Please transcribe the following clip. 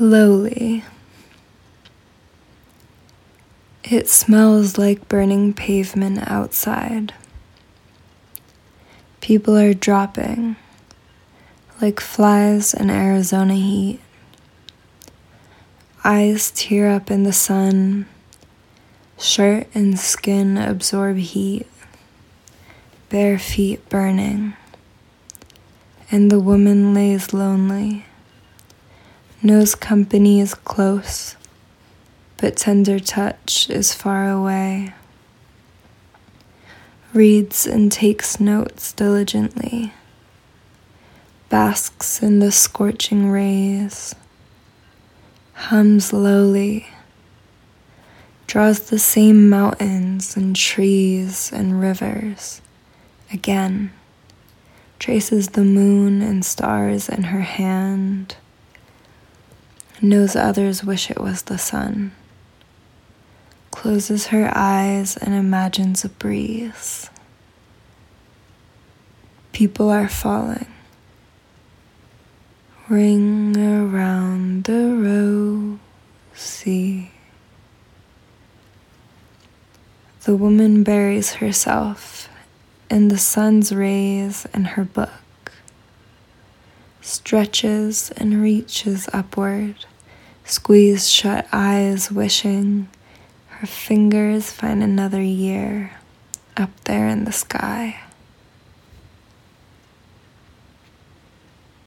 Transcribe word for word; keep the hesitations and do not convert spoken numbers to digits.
Lowly. It smells like burning pavement outside. People are dropping like flies in Arizona heat. Eyes tear up in the sun. Shirt and skin absorb heat. Bare feet burning. And the woman lays lonely. Knows company is close, but tender touch is far away. Reads and takes notes diligently. Basks in the scorching rays. Hums lowly. Draws the same mountains and trees and rivers. Again, traces the moon and stars in her hand. Knows others wish it was the sun. Closes her eyes and imagines a breeze. People are falling. Ring around the rosy. The woman buries herself in the sun's rays and her book. Stretches and reaches upward, squeeze shut eyes wishing her fingers find another year up there in the sky.